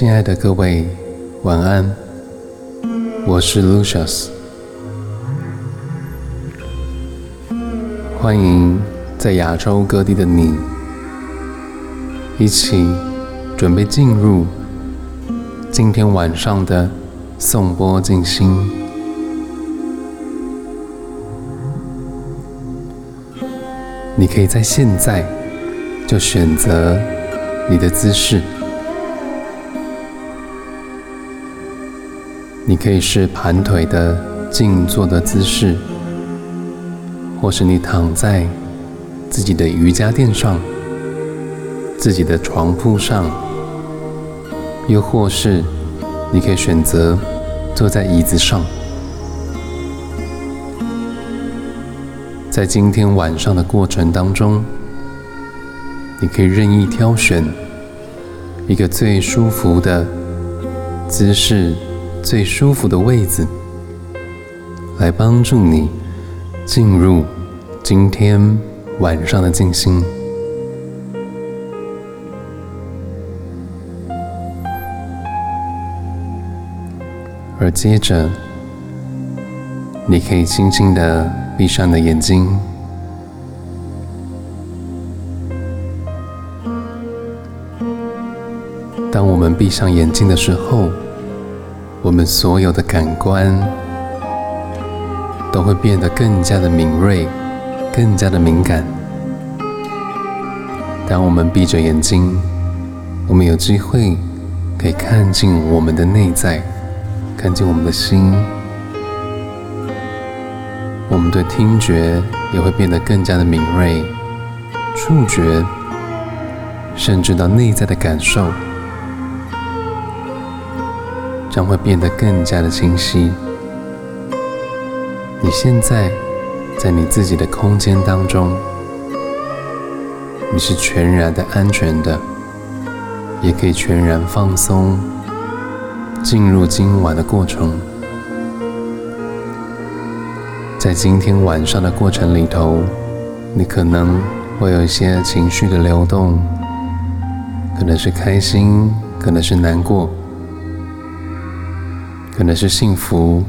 亲爱的各位，晚安，我是 Lucius， 欢迎在亚洲各地的你一起准备进入今天晚上的颂钵静心。你可以在现在就选择你的姿势，你可以是盘腿的静坐的姿势，或是你躺在自己的瑜伽垫上、自己的床铺上，又或是你可以选择坐在椅子上。在今天晚上的过程当中，你可以任意挑选一个最舒服的姿势、最舒服的位置，来帮助你进入今天晚上的静心。而接着，你可以轻轻地闭上你的眼睛，当我们闭上眼睛的时候，我们所有的感官都会变得更加的敏锐，更加的敏感。当我们闭着眼睛，我们有机会可以看见我们的内在，看见我们的心。我们对听觉也会变得更加的敏锐，触觉，甚至到内在的感受，将会变得更加的清晰。你现在在你自己的空间当中，你是全然的安全的，也可以全然放松，进入今晚的过程。在今天晚上的过程里头，你可能会有一些情绪的流动，可能是开心，可能是难过，可能是幸福，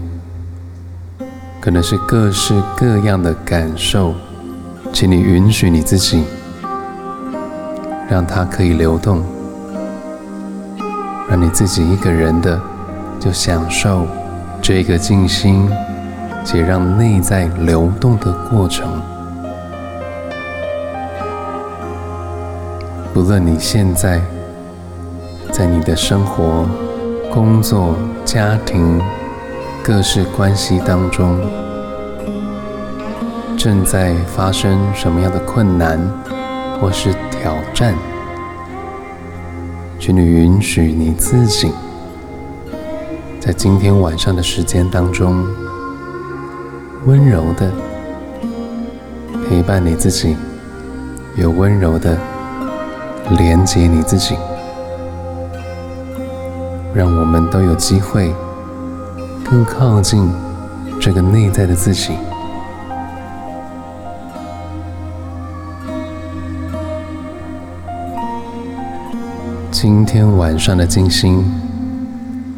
可能是各式各样的感受，请你允许你自己，让它可以流动，让你自己一个人的就享受这个静心且让内在流动的过程。不论你现在在你的生活、工作、家庭、各式关系当中正在发生什么样的困难或是挑战，请你允许你自己在今天晚上的时间当中，温柔的陪伴你自己，也温柔的连接你自己，让我们都有机会更靠近这个内在的自己。今天晚上的静心，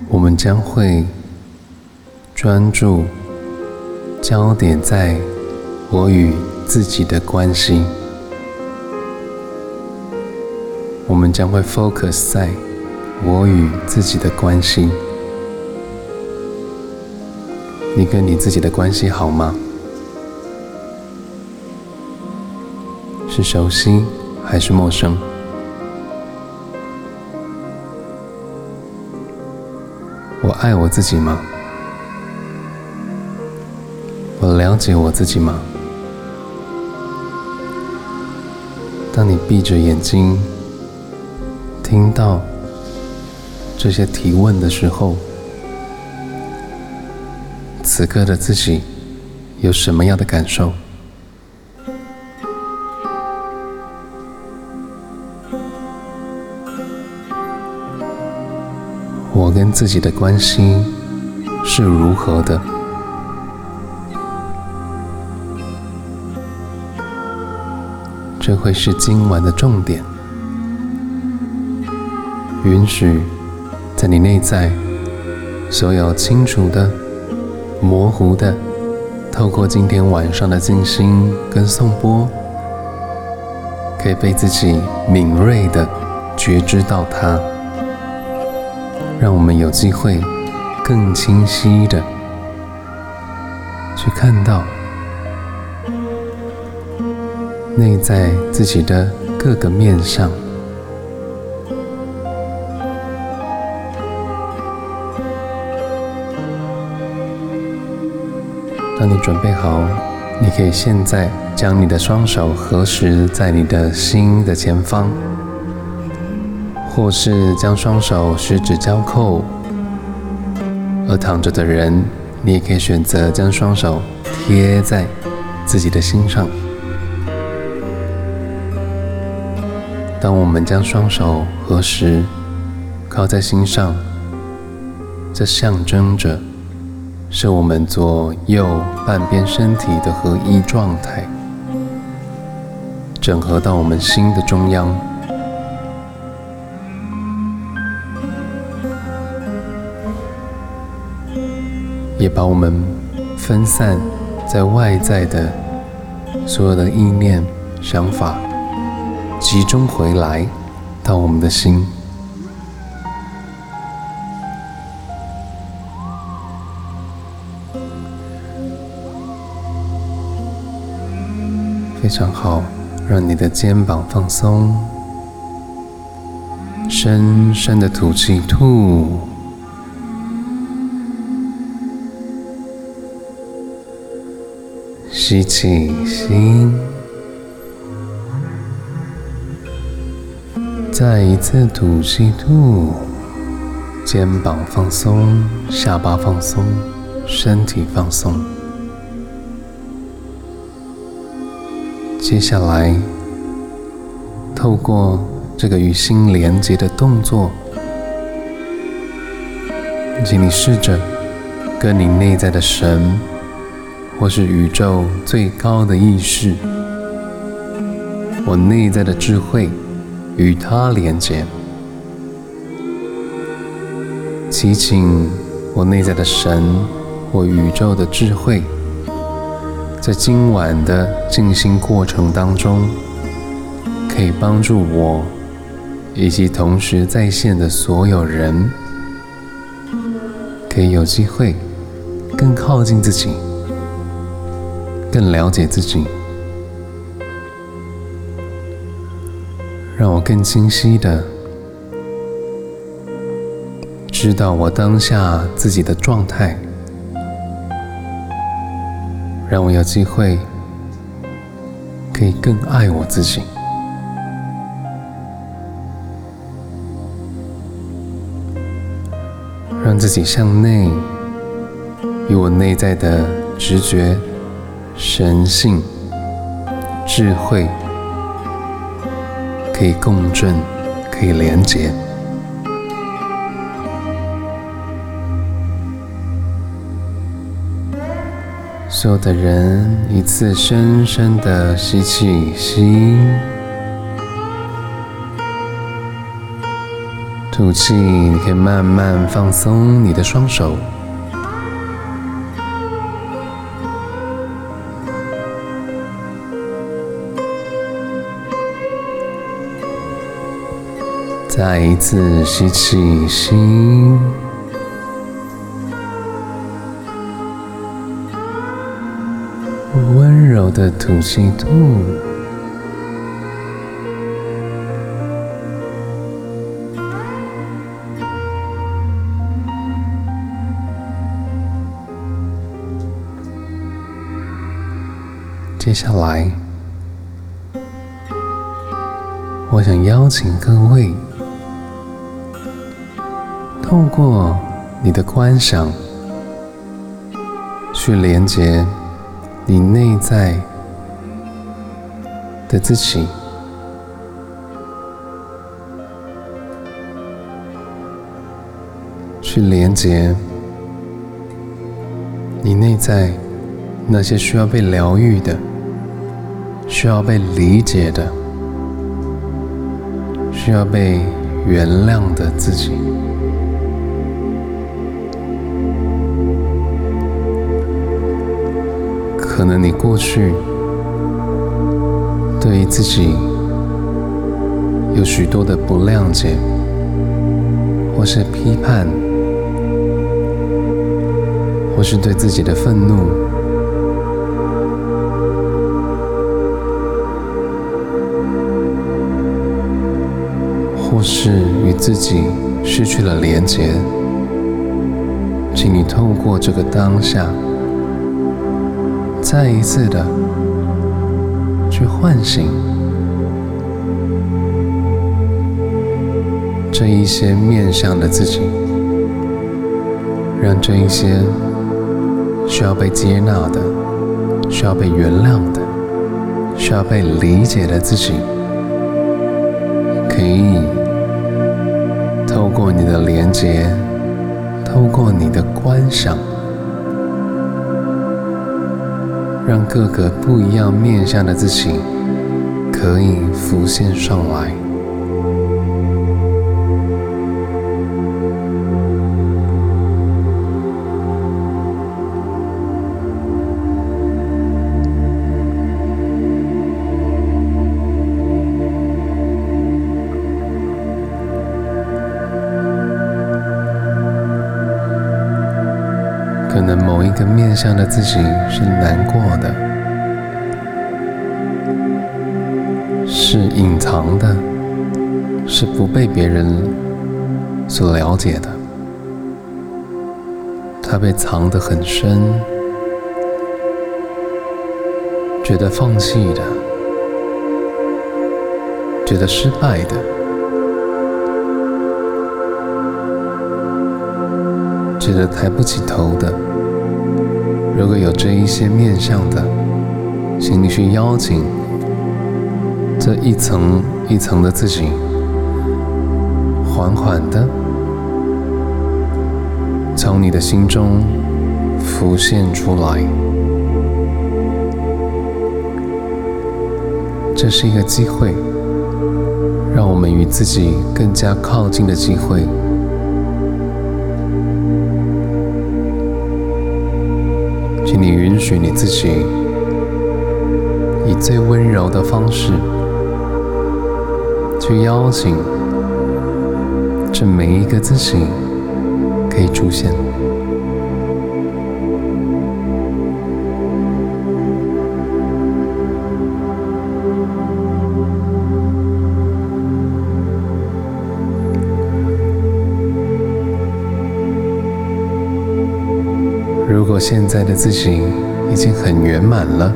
我们将会专注焦点在我与自己的关系，我们将会 focus 在我与自己的关系。你跟你自己的关系好吗？是熟悉还是陌生？我爱我自己吗？我了解我自己吗？当你闭着眼睛听到这些提问的时候，此刻的自己有什么样的感受？我跟自己的关系是如何的？这会是今晚的重点。允许在你内在所有清楚的、模糊的，透过今天晚上的静心跟颂钵，可以被自己敏锐的觉知到它，让我们有机会更清晰的去看到内在自己的各个面向。当你准备好，你可以现在将你的双手合十在你的心的前方，或是将双手十指交扣。而躺着的人，你也可以选择将双手贴在自己的心上。当我们将双手合十靠在心上，这象征着是我们左右半边身体的合一状态，整合到我们心的中央。也把我们分散在外在的所有的意念、想法集中回来到我们的心。非常好，让你的肩膀放松，深深的吐气，吐，吸气，吸，再一次吐气，吐，肩膀放松，下巴放松，身体放松。接下来，透过这个与心连接的动作，请你试着跟你内在的神，或是宇宙最高的意识，我内在的智慧与它连接。祈请我内在的神或宇宙的智慧，在今晚的静心过程当中，可以帮助我以及同时在线的所有人，可以有机会更靠近自己，更了解自己，让我更清晰的知道我当下自己的状态，让我有机会可以更爱我自己。让自己向内与我内在的直觉、神性、智慧可以共振，可以连结。所有的人一次深深的吸气，吸，吐气，你可以慢慢放松你的双手，再一次吸气，吸，温柔的吐气，吐，接下来，我想邀请各位，透过你的观想，去连接你内在的自己，去连接你内在那些需要被疗愈的、需要被理解的、需要被原谅的自己。可能你过去对于自己有许多的不谅解或是批判，或是对自己的愤怒，或是与自己失去了连结，请你透过这个当下，再一次的去唤醒这一些面向的自己，让这一些需要被接纳的、需要被原谅的、需要被理解的自己，可以透过你的连结，透过你的观赏，让各个不一样面向的自己可以浮现上来。可能某一个面向的自己是难过的，是隐藏的，是不被别人所了解的，它被藏得很深，觉得放弃的，觉得失败的，觉得抬不起头的。如果有这一些面向的，请你去邀请这一层一层的自己，缓缓的从你的心中浮现出来。这是一个机会，让我们与自己更加靠近的机会。请你允许你自己以最温柔的方式去邀请这每一个自己可以出现。如果现在的自己已经很圆满了，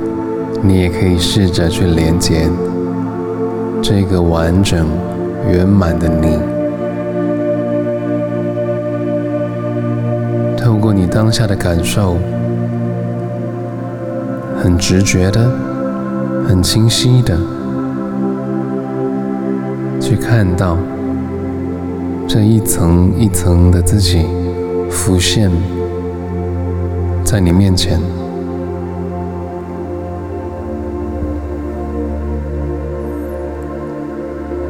你也可以试着去连接这个完整圆满的你。透过你当下的感受，很直觉的、很清晰的去看到这一层一层的自己浮现在你面前。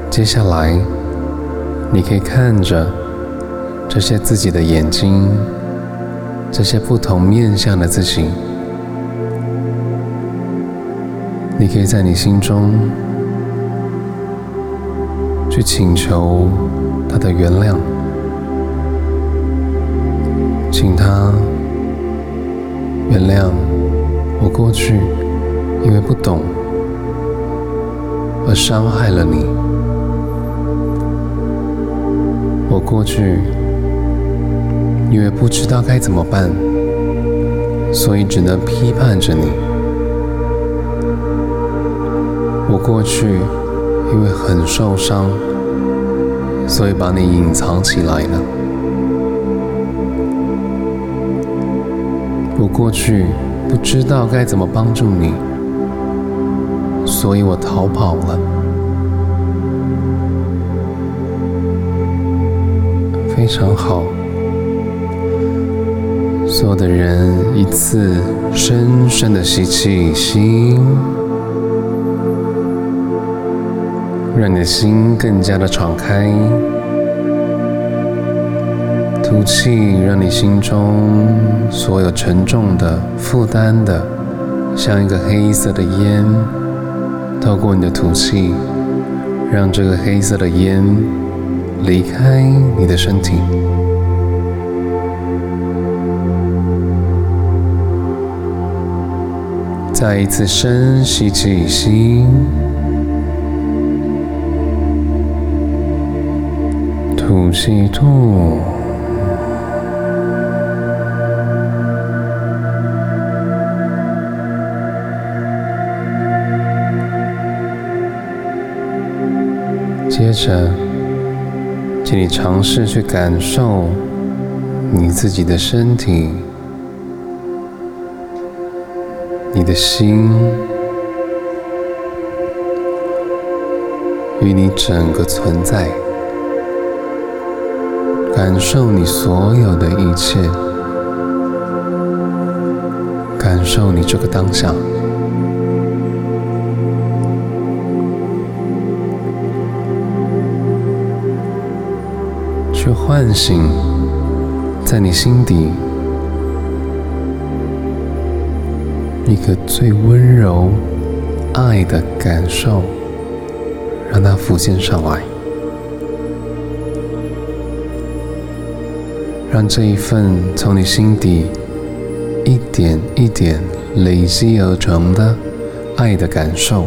接下来，你可以看着这些自己的眼睛，这些不同面向的自己，你可以在你心中去请求他的原谅，请他原谅我过去因为不懂而伤害了你，我过去因为不知道该怎么办，所以只能批判着你，我过去因为很受伤，所以把你隐藏起来了，我过去不知道该怎么帮助你，所以我逃跑了。非常好，所有的人一次深深的吸气，吸，让你的心更加的敞开，吐气，让你心中所有沉重的、负担的、像一个黑色的烟，透过你的吐气，让这个黑色的烟离开你的身体。再一次深吸气，吸，吐气，吐。接着，请你尝试去感受你自己的身体，你的心与你整个存在，感受你所有的一切，感受你这个当下。去唤醒在你心底一个最温柔爱的感受，让它浮现上来，让这一份从你心底一点一点累积而成的爱的感受，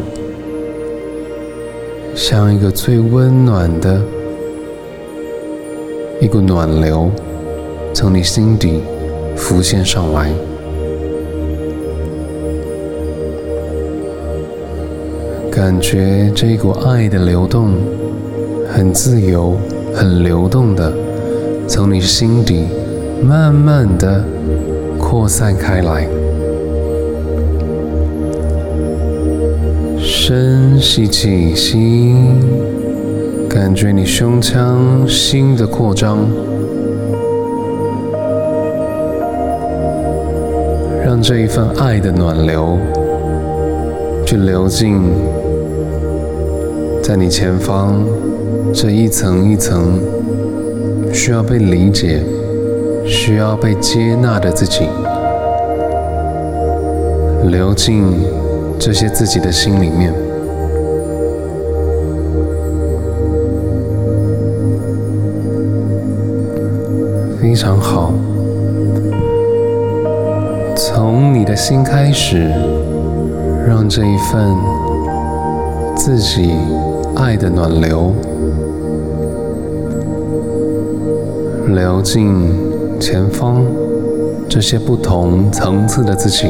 像一个最温暖的一股暖流从你心底浮现上来，感觉这一股爱的流动很自由，很流动的从你心底慢慢的扩散开来。深吸气，吸，感觉你胸腔心的扩张，让这一份爱的暖流去流进在你前方这一层一层需要被理解、需要被接纳的自己，流进这些自己的心里面。非常好，从你的心开始，让这一份自己爱的暖流流进前方这些不同层次的自己，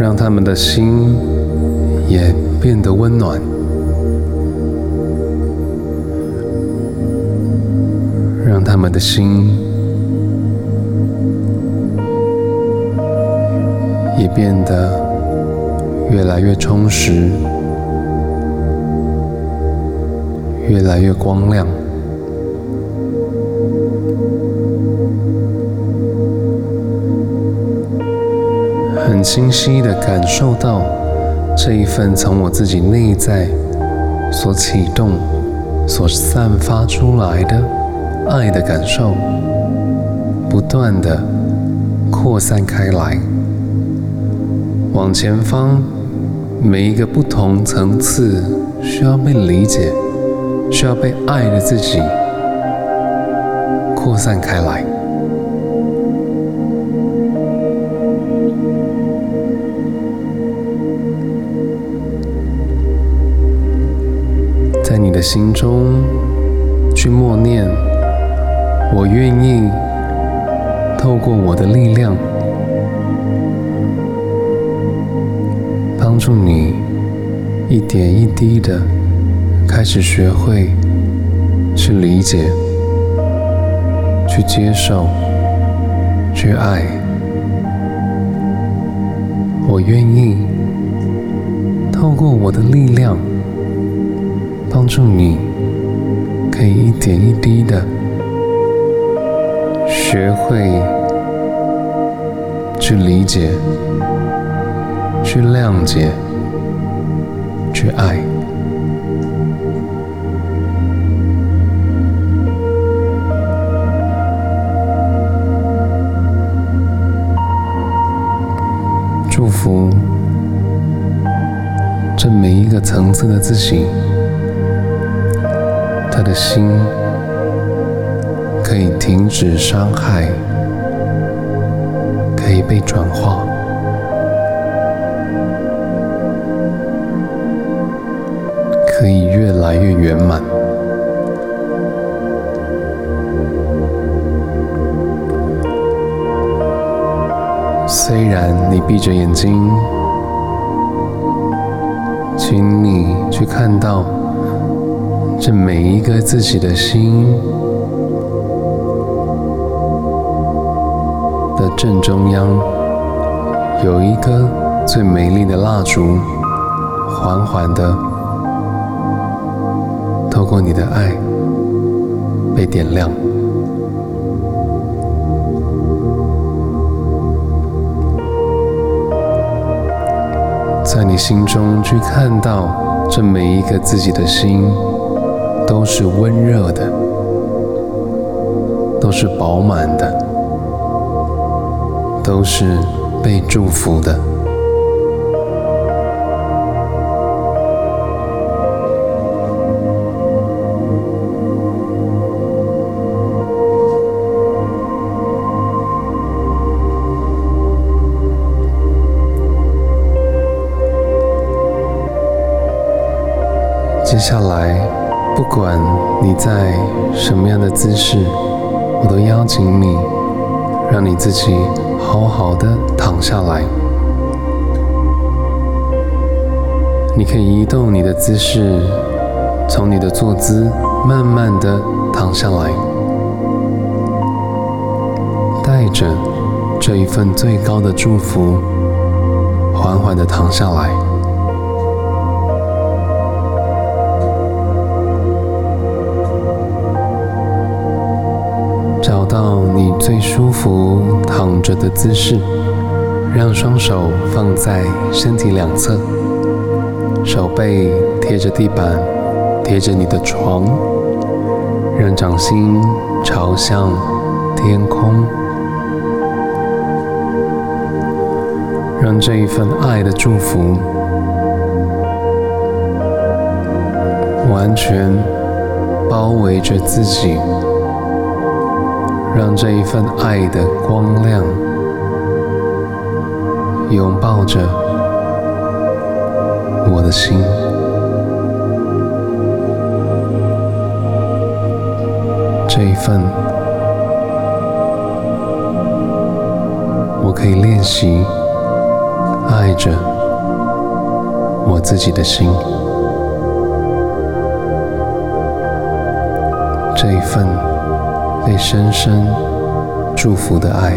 让他们的心也变得温暖，让他们的心也变得越来越充实，越来越光亮。很清晰地感受到这一份从我自己内在所启动、所散发出来的爱的感受，不断地扩散开来，往前方每一个不同层次需要被理解、需要被爱的自己扩散开来。在你的心中去默念，我愿意透过我的力量帮助你一点一滴的开始学会去理解、去接受、去爱。我愿意透过我的力量帮助你可以一点一滴的学会去理解、去谅解、去爱。色的自己，他的心可以停止伤害，可以被转化。可以越来越圆满。虽然你闭着眼睛，请你去看到这每一个自己的心的正中央，有一个最美丽的蜡烛，缓缓地透过你的爱被点亮。在你心中去看到这每一个自己的心，都是温热的，都是饱满的，都是被祝福的。接下来，不管你在什么样的姿势，我都邀请你，让你自己好好的躺下来。你可以移动你的姿势，从你的坐姿慢慢的躺下来，带着这一份最高的祝福，缓缓的躺下来。找到你最舒服躺着的姿势，让双手放在身体两侧，手背贴着地板，贴着你的床，让掌心朝向天空，让这一份爱的祝福完全包围着自己，让这一份爱的光亮拥抱着我的心。这一份我可以练习爱着我自己的心，这一份被深深祝福的爱。